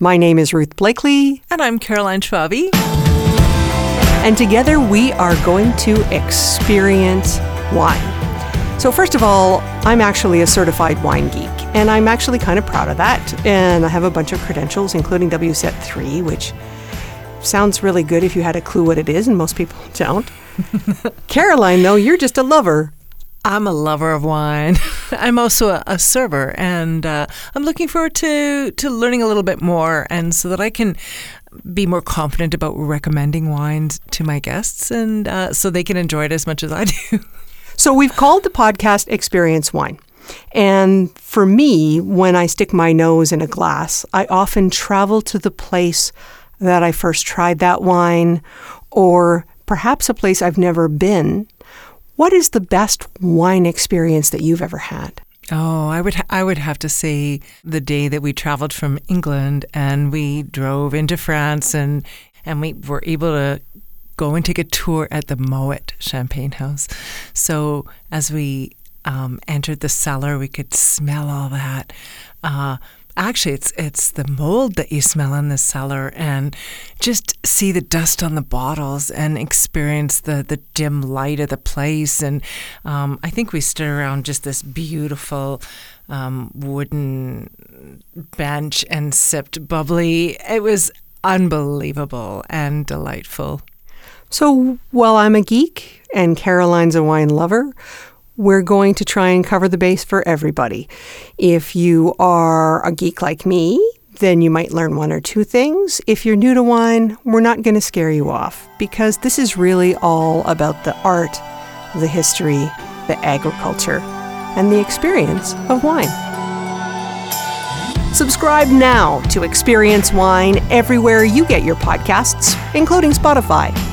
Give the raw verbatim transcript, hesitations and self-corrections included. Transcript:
My name is Ruth Blakely. And I'm Caroline Schwabe. And together we are going to experience wine. So first of all, I'm actually a certified wine geek, and I'm actually kind of proud of that. And I have a bunch of credentials, including W S E T three, which sounds really good if you had a clue what it is, and most people don't. Caroline, though, you're just a lover. I'm a lover of wine. I'm also a, a server, and uh, I'm looking forward to, to learning a little bit more, and so that I can be more confident about recommending wines to my guests, and uh, so they can enjoy it as much as I do. So we've called the podcast Experience Wine. And for me, when I stick my nose in a glass, I often travel to the place that I first tried that wine, or perhaps a place I've never been. What is the best wine experience that you've ever had? Oh, I would ha- I would have to say the day that we traveled from England and we drove into France, and and we were able to go and take a tour at the Moët champagne house. So as we um, entered the cellar, we could smell all that. Uh, Actually, it's it's the mold that you smell in the cellar, and just see the dust on the bottles and experience the, the dim light of the place. And um, I think we stood around just this beautiful um, wooden bench and sipped bubbly. It was unbelievable and delightful. So while I'm a geek and Caroline's a wine lover, we're going to try and cover the base for everybody. If you are a geek like me, then you might learn one or two things. If you're new to wine, we're not going to scare you off, because this is really all about the art, the history, the agriculture, and the experience of wine. Subscribe now to Experience Wine everywhere you get your podcasts, including Spotify.